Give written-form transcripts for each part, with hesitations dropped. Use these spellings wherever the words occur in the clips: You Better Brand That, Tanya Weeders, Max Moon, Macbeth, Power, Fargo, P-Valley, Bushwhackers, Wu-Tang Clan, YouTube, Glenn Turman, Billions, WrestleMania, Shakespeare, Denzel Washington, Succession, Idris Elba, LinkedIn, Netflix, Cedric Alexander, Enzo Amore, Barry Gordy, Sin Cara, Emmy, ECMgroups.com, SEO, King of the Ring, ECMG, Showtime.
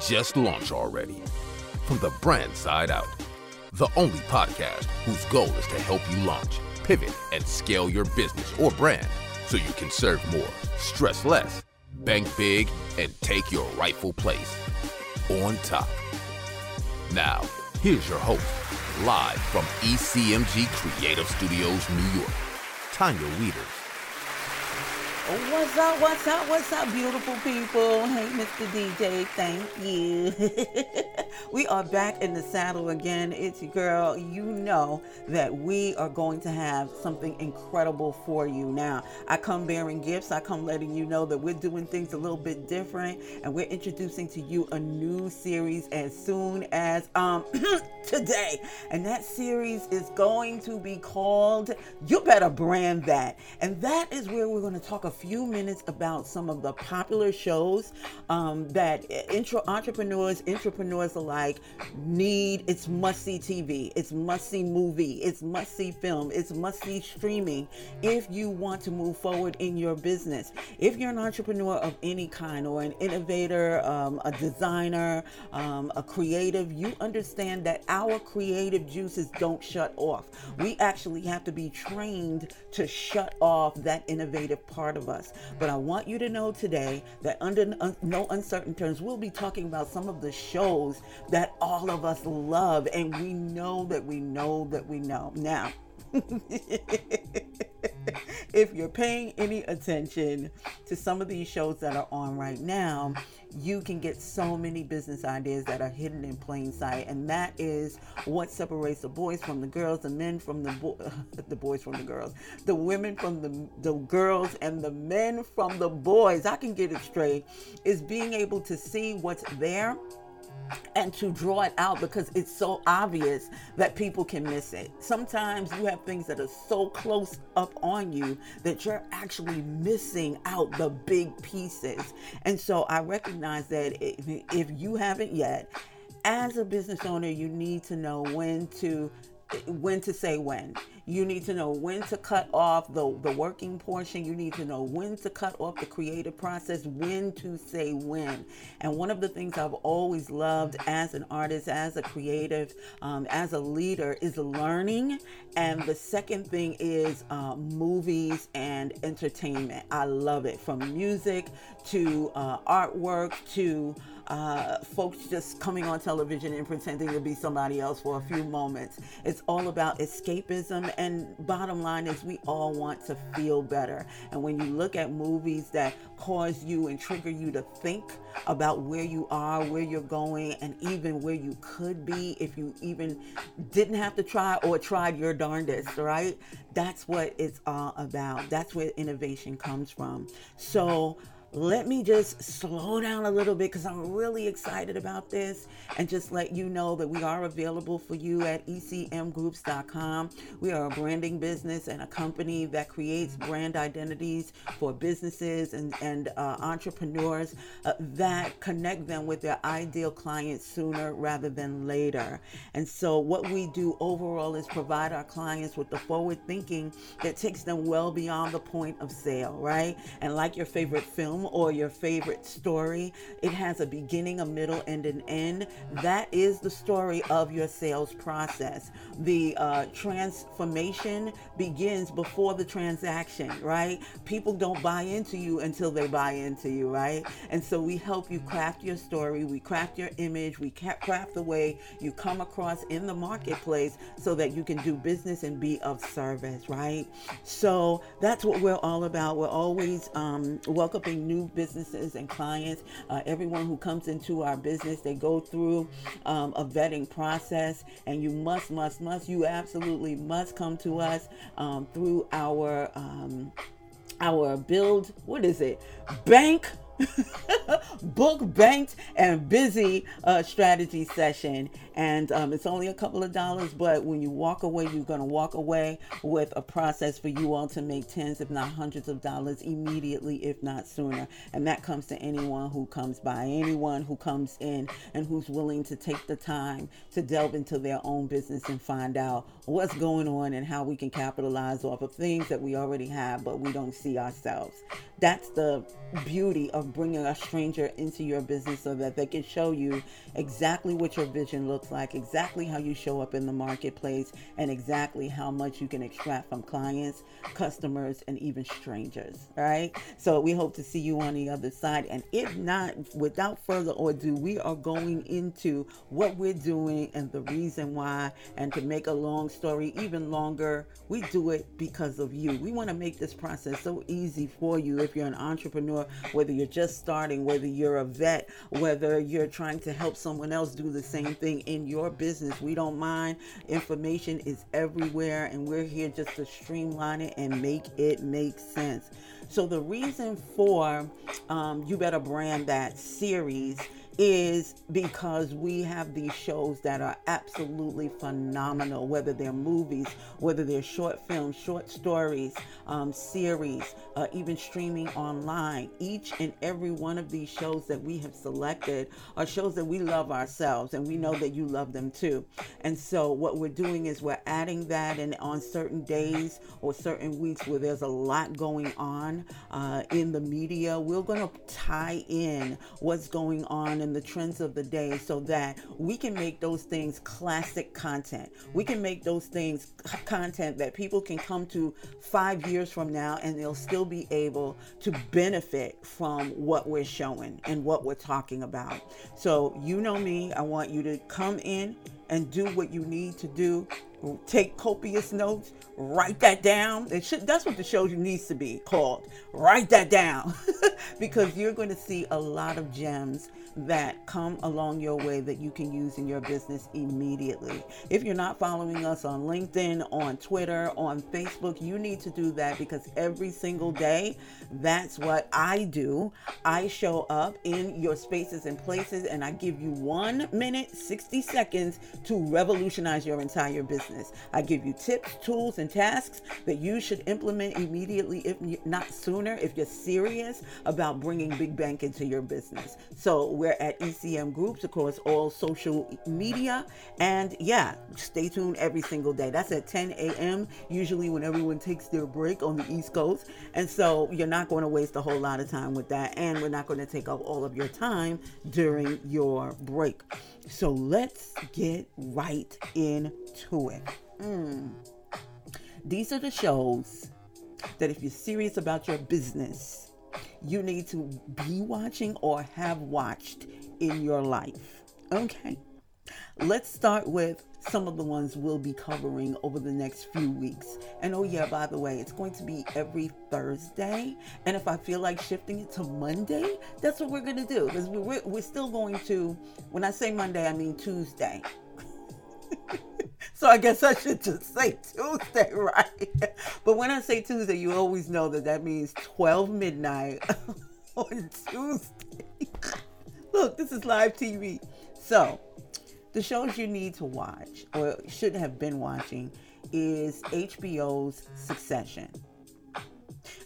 just launched already. From the brand side out, the only podcast whose goal is to help you launch, pivot, and scale your business or brand so you can serve more, stress less, bank big, and take your rightful place on top. Now, here's your host, live from ECMG Creative Studios, New York, Tanya Weeders. Oh, what's up, what's up, what's up, beautiful people? Hey, Mr. DJ, thank you. We are back in the saddle again. It's your girl. You know that we are going to have something incredible for you. Now, I come bearing gifts. I come letting you know that we're doing things a little bit different, and we're introducing to you a new series as soon as today. And that series is going to be called You Better Brand That. And that is where we're going to talk a few minutes about some of the popular shows that entrepreneurs alike need. It's must-see TV, it's must-see movie, it's must-see film, it's must-see streaming if you want to move forward in your business. If you're an entrepreneur of any kind, or an innovator, a designer, a creative, you understand that our creative juices don't shut off. We actually have to be trained to shut off that innovative part of us. But I want you to know today that under no uncertain terms, we'll be talking about some of the shows that all of us love, and we know that we know that we know. Now, if you're paying any attention to some of these shows that are on right now, you can get so many business ideas that are hidden in plain sight, and that is what separates the boys from the girls, the men from the boys from the girls, the women from the girls, and the men from the boys. I can get it straight. Is being able to see what's there and to draw it out, because it's so obvious that people can miss it. Sometimes you have things that are so close up on you that you're actually missing out the big pieces. And so I recognize that if you haven't yet, as a business owner, you need to know when to say when. You need to know when to cut off the working portion. You need to know when to cut off the creative process, when to say when. And one of the things I've always loved as an artist, as a creative, as a leader, is learning. And the second thing is movies and entertainment. I love it. From music to artwork to folks just coming on television and pretending to be somebody else for a few moments. It's all about escapism, and bottom line is we all want to feel better. And when you look at movies that cause you and trigger you to think about where you are, where you're going, and even where you could be if you even didn't have to try or tried your darndest, right? That's what it's all about. That's where innovation comes from. So let me just slow down a little bit, because I'm really excited about this, and just let you know that we are available for you at ECMgroups.com. We are a branding business and a company that creates brand identities for businesses and entrepreneurs that connect them with their ideal clients sooner rather than later. And so what we do overall is provide our clients with the forward thinking that takes them well beyond the point of sale, right? And like your favorite film or your favorite story, it has a beginning, a middle, and an end. That is the story of your sales process. The transformation begins before the transaction, right? People don't buy into you until they buy into you, right? And so we help you craft your story, we craft your image, we craft the way you come across in the marketplace so that you can do business and be of service, right? So that's what we're all about. We're always welcoming new businesses and clients. Everyone who comes into our business, they go through a vetting process, and you absolutely must come to us through our build, bank, book banked and busy strategy session. And it's only a couple of dollars, but when you walk away, you're going to walk away with a process for you all to make tens, if not hundreds of dollars immediately, if not sooner. And that comes to anyone who comes by, anyone who comes in and who's willing to take the time to delve into their own business and find out what's going on and how we can capitalize off of things that we already have, but we don't see ourselves. That's the beauty of bringing a stranger manager into your business so that they can show you exactly what your vision looks like, exactly how you show up in the marketplace, and exactly how much you can extract from clients, customers, and even strangers. All right. So we hope to see you on the other side. And if not, without further ado, we are going into what we're doing and the reason why. And to make a long story even longer, we do it because of you. We want to make this process so easy for you. If you're an entrepreneur, whether you're just starting, whether you're a vet, whether you're trying to help someone else do the same thing in your business, we don't mind. Information is everywhere, and we're here just to streamline it and make it make sense. So the reason for You Better Brand That series is because we have these shows that are absolutely phenomenal, whether they're movies, whether they're short films, short stories, series, even streaming online. Each and every one of these shows that we have selected are shows that we love ourselves, and we know that you love them too. And so what we're doing is we're adding that, and on certain days or certain weeks where there's a lot going on in the media, we're going to tie in what's going on and the trends of the day so that we can make those things classic content. We can make those things content that people can come to 5 years from now and they'll still be able to benefit from what we're showing and what we're talking about. So you know me, I want you to come in and do what you need to do. Take copious notes, write that down. That's what the show needs to be called. Write that down because you're going to see a lot of gems that come along your way that you can use in your business immediately. If you're not following us on LinkedIn, on Twitter, on Facebook, you need to do that because every single day, that's what I do. I show up in your spaces and places and I give you 1 minute, 60 seconds to revolutionize your entire business. I give you tips, tools, and tasks that you should implement immediately, if not sooner, if you're serious about bringing big bank into your business. So we're at ECM Groups, of course, all social media. And yeah, stay tuned every single day. That's at 10 a.m. usually when everyone takes their break on the East Coast. And so you're not going to waste a whole lot of time with that. And we're not going to take up all of your time during your break. So let's get right into it. These are the shows that if you're serious about your business, you need to be watching or have watched in your life. Okay. Let's start with some of the ones we'll be covering over the next few weeks. And oh yeah, by the way, it's going to be every Thursday. And if I feel like shifting it to Monday, that's what we're going to do. Because we're still going to, when I say Monday, I mean Tuesday. So I guess I should just say Tuesday, right? But when I say Tuesday, you always know that means 12 midnight on Tuesday. Look, this is live TV. So the shows you need to watch or should have been watching is HBO's Succession,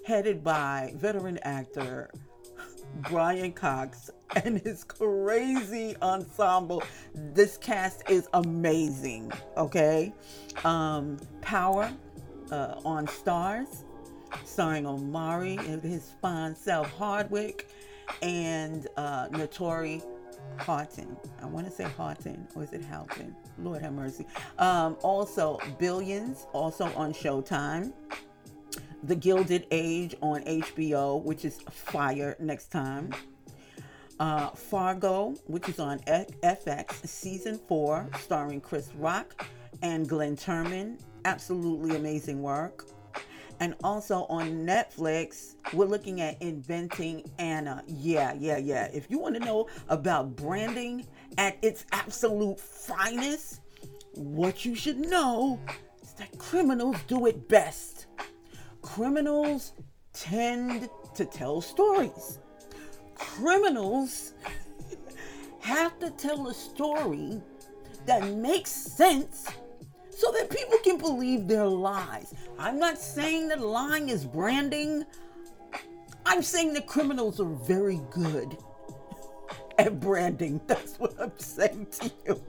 headed by veteran actor Brian Cox and his crazy ensemble. This cast is amazing, okay? Power on Stars, starring Omari and his fine self Hardwick and Notori Harton. I want to say Harton, or is it Halton? Lord have mercy. Also, Billions, also on Showtime. The Gilded Age on HBO, which is fire next time. Fargo, which is on FX, Season 4, starring Chris Rock and Glenn Turman. Absolutely amazing work. And also on Netflix, we're looking at Inventing Anna. Yeah. If you want to know about branding at its absolute finest, what you should know is that criminals do it best. Criminals tend to tell stories. Criminals have to tell a story that makes sense so that people can believe their lies. I'm not saying that lying is branding. I'm saying that criminals are very good at branding. That's what I'm saying to you.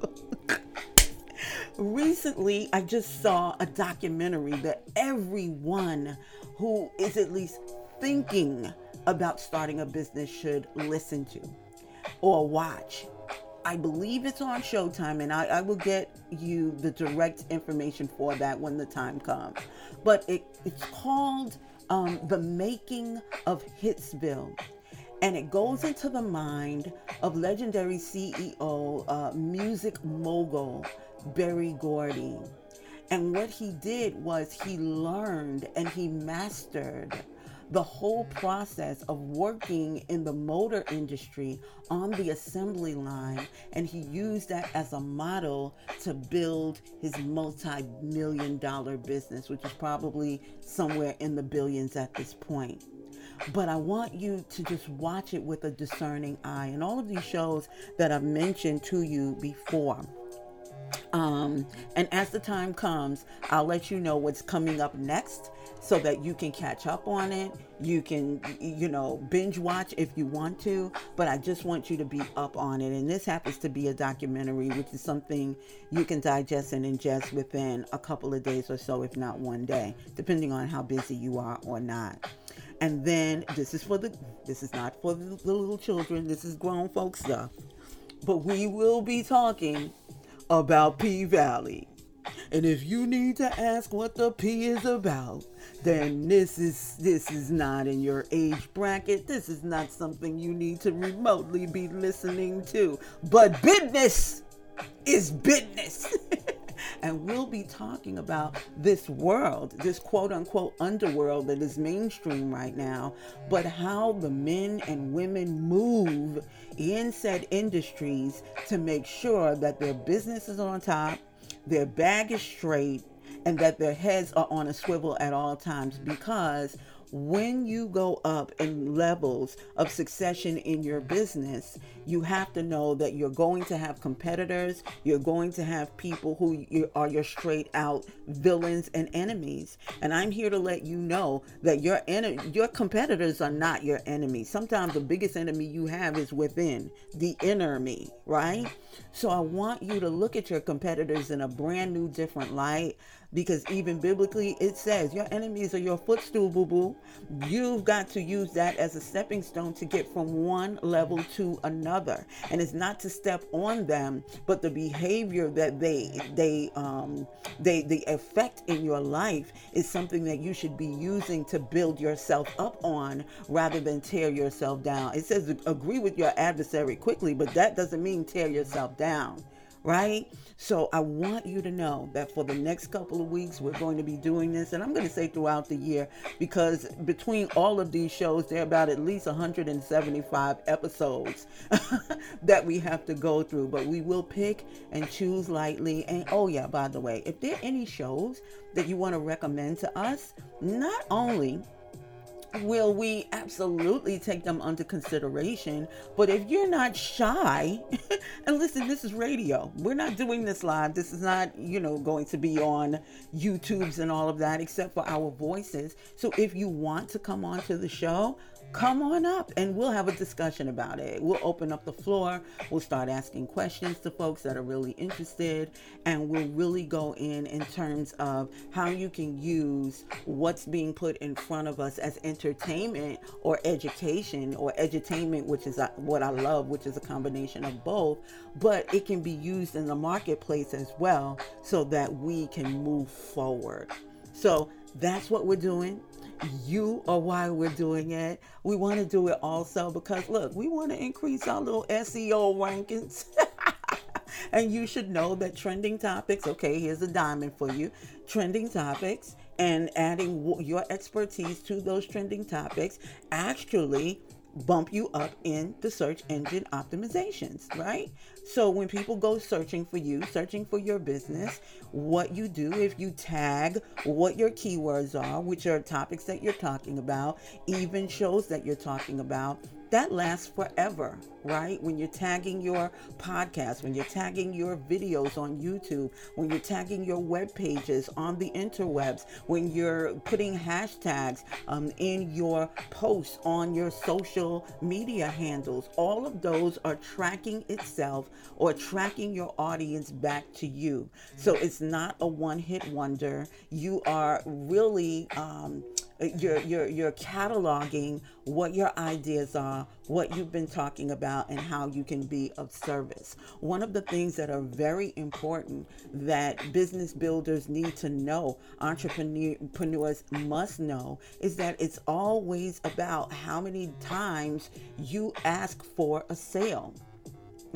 Recently, I just saw a documentary that everyone who is at least thinking about starting a business should listen to or watch. I believe it's on Showtime, and I will get you the direct information for that when the time comes. But it's called The Making of Hitsville, and it goes into the mind of legendary CEO, music mogul, Barry Gordy. And what he did was he learned and he mastered the whole process of working in the motor industry on the assembly line, and he used that as a model to build his multi-million-dollar business, which is probably somewhere in the billions at this point. But I want you to just watch it with a discerning eye, and all of these shows that I've mentioned to you before. And as the time comes, I'll let you know what's coming up next so that you can catch up on it. You can, binge watch if you want to, but I just want you to be up on it. And this happens to be a documentary, which is something you can digest and ingest within a couple of days or so, if not one day, depending on how busy you are or not. And then this is not for the little children. This is grown folks stuff, but we will be talking about P-Valley. And if you need to ask what the P is about, then this is not in your age bracket. This is not something you need to remotely be listening to. But business is business. And we'll be talking about this world, this quote-unquote underworld that is mainstream right now, but how the men and women move in said industries to make sure that their business is on top, their bag is straight, and that their heads are on a swivel at all times. Because when you go up in levels of succession in your business, you have to know that you're going to have competitors, you're going to have people who are your straight out villains and enemies. And I'm here to let you know that your competitors are not your enemy. Sometimes the biggest enemy you have is within, the inner me, right? So I want you to look at your competitors in a brand new, different light, because even biblically it says your enemies are your footstool, boo-boo. You've got to use that as a stepping stone to get from one level to another. And it's not to step on them, but the behavior that they affect in your life is something that you should be using to build yourself up on rather than tear yourself down. It says agree with your adversary quickly, but that doesn't mean tear yourself down, right? So I want you to know that for the next couple of weeks, we're going to be doing this. And I'm going to say throughout the year, because between all of these shows, there are about at least 175 episodes that we have to go through, but we will pick and choose lightly. And oh yeah, by the way, if there are any shows that you want to recommend to us, not only will we absolutely take them under consideration, but if you're not shy, and listen, this is radio. We're not doing this live. This is not, going to be on YouTubes and all of that, except for our voices. So if you want to come on to the show, come on up and we'll have a discussion about it. We'll open up the floor. We'll start asking questions to folks that are really interested, and we'll really go in terms of how you can use what's being put in front of us as entertainment or education, or edutainment, which is what I love, which is a combination of both, but it can be used in the marketplace as well so that we can move forward. So that's what we're doing. You are why we're doing it. We want to do it also because, look, we want to increase our little SEO rankings. And you should know that trending topics, okay, here's a diamond for you. Trending topics and adding your expertise to those trending topics actually bump you up in the search engine optimizations, right? So when people go searching for you, searching for your business, what you do, if you tag what your keywords are, which are topics that you're talking about, even shows that you're talking about, that lasts forever, right? When you're tagging your podcast, when you're tagging your videos on YouTube, when you're tagging your web pages on the interwebs, when you're putting hashtags in your posts on your social media handles, all of those are tracking itself or tracking your audience back to you. So it's not a one-hit wonder. You are really You're cataloging what your ideas are, what you've been talking about, and how you can be of service. One of the things that are very important that business builders need to know, entrepreneurs must know, is that it's always about how many times you ask for a sale.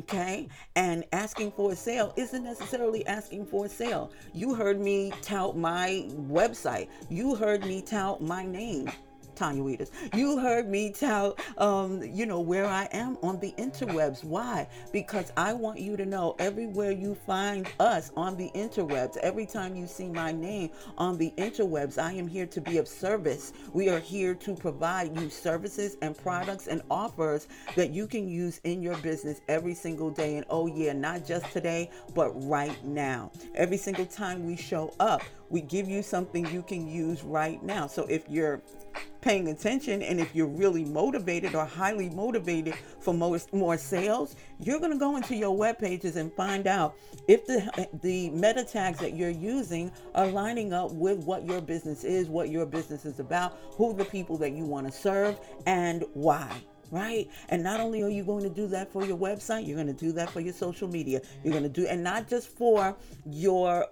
Okay, and asking for a sale isn't necessarily asking for a sale. You heard me tout my website. You heard me tout my name, Tanya Weeders. You heard me tout, where I am on the interwebs. Why? Because I want you to know everywhere you find us on the interwebs, every time you see my name on the interwebs, I am here to be of service. We are here to provide you services and products and offers that you can use in your business every single day. And oh yeah, not just today, but right now. Every single time we show up, we give you something you can use right now. So if you're paying attention and if you're really motivated or highly motivated for more sales, you're going to go into your web pages and find out if the meta tags that you're using are lining up with what your business is, what your business is about, who the people that you want to serve, and why. Right? And not only are you going to do that for your website, you're going to do that for your social media. You're going to do, and not just for your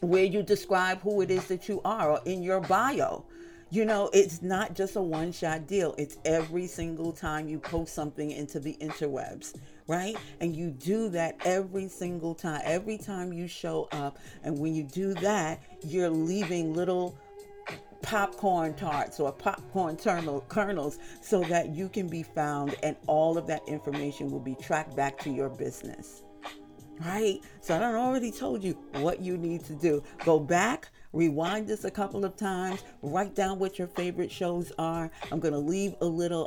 where you describe who it is that you are or in your bio. You know, it's not just a one-shot deal. It's every single time you post something into the interwebs, right? And you do that every single time, every time you show up. And when you do that, you're leaving little popcorn tarts or popcorn kernels so that you can be found, and all of that information will be tracked back to your business, right? So I done already told you what you need to do. Go back. Rewind this a couple of times, write down what your favorite shows are. I'm going to leave a little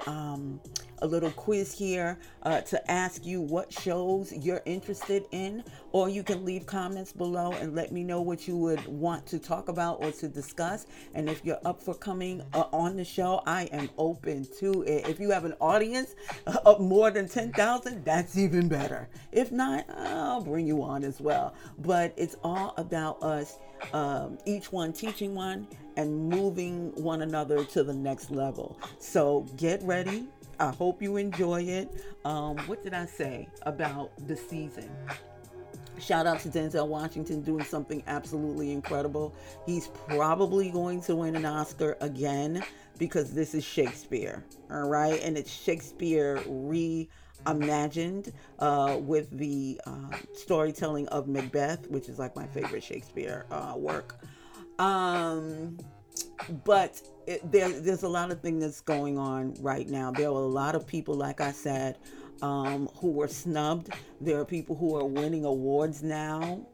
quiz here to ask you what shows you're interested in, or you can leave comments below and let me know what you would want to talk about or to discuss. And if you're up for coming on the show, I am open to it. If you have an audience of more than 10,000, that's even better. If not, I'll bring you on as well. But it's all about us, each one teaching one and moving one another to the next level. So get ready. I hope you enjoy it. What did I say about the season? Shout out to Denzel Washington doing something absolutely incredible. He's probably going to win an Oscar again because this is Shakespeare, all right? And it's Shakespeare reimagined with the storytelling of Macbeth, which is like my favorite Shakespeare work. But there's a lot of things that's going on right now. There are a lot of people, like I said, who were snubbed. There are people who are winning awards now.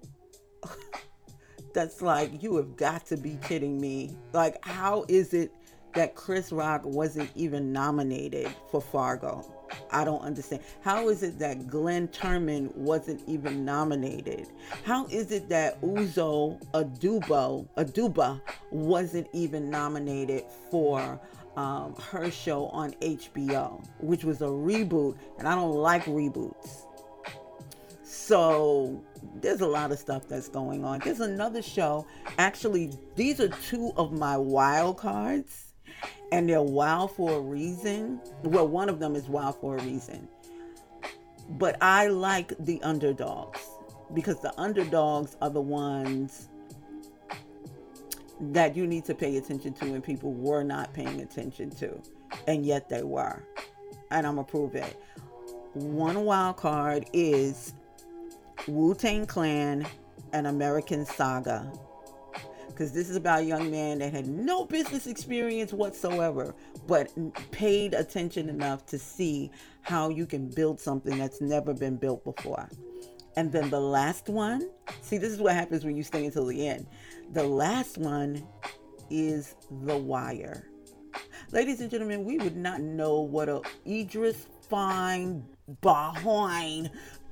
That's like, you have got to be kidding me. Like, how is it that Chris Rock wasn't even nominated for Fargo? I don't understand. How is it that Glenn Turman wasn't even nominated? How is it that Uzo Aduba wasn't even nominated for her show on HBO, which was a reboot, and I don't like reboots. So there's a lot of stuff that's going on. There's another show. Actually, these are two of my wild cards. And they're wild for a reason. Well, one of them is wild for a reason. But I like the underdogs, because the underdogs are the ones that you need to pay attention to, and people were not paying attention to. And yet they were. And I'm going to prove it. One wild card is Wu-Tang Clan: An American Saga. Because this is about a young man that had no business experience whatsoever, but paid attention enough to see how you can build something that's never been built before. And then the last one, see, this is what happens when you stay until the end. The last one is The Wire. Ladies and gentlemen, we would not know what a Idris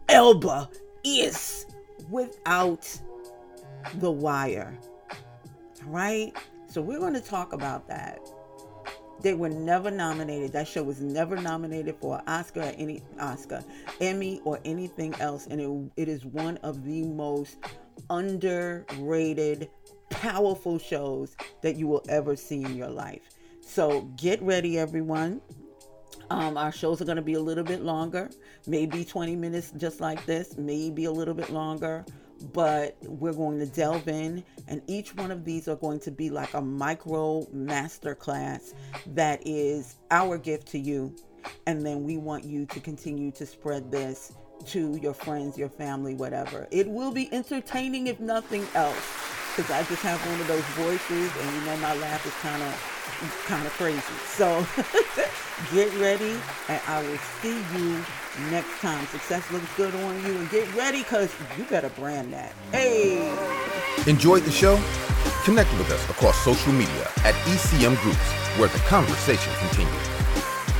Elba is without The Wire. Right? So we're going to talk about that. They were never nominated. That show was never nominated for an Oscar or any Oscar, Emmy, or anything else. And it is one of the most underrated, powerful shows that you will ever see in your life. So get ready, everyone. Our shows are going to be a little bit longer, maybe 20 minutes just like this, maybe a little bit longer, but we're going to delve in, and each one of these are going to be like a micro masterclass that is our gift to you. And then we want you to continue to spread this to your friends, your family, whatever. It will be entertaining if nothing else, because I just have one of those voices, and you know my laugh is kind of crazy. So get ready, and I will see you next time. Success looks good on you, and get ready, because you better brand that. Hey! Enjoyed the show? Connect with us across social media at ECM Groups, where the conversation continues.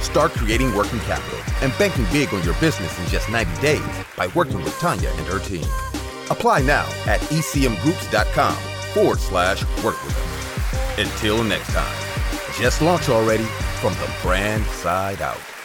Start creating working capital and banking big on your business in just 90 days by working with Tanya and her team. Apply now at ECMgroups.com/work with us. Until next time, just launch already from the brand side out.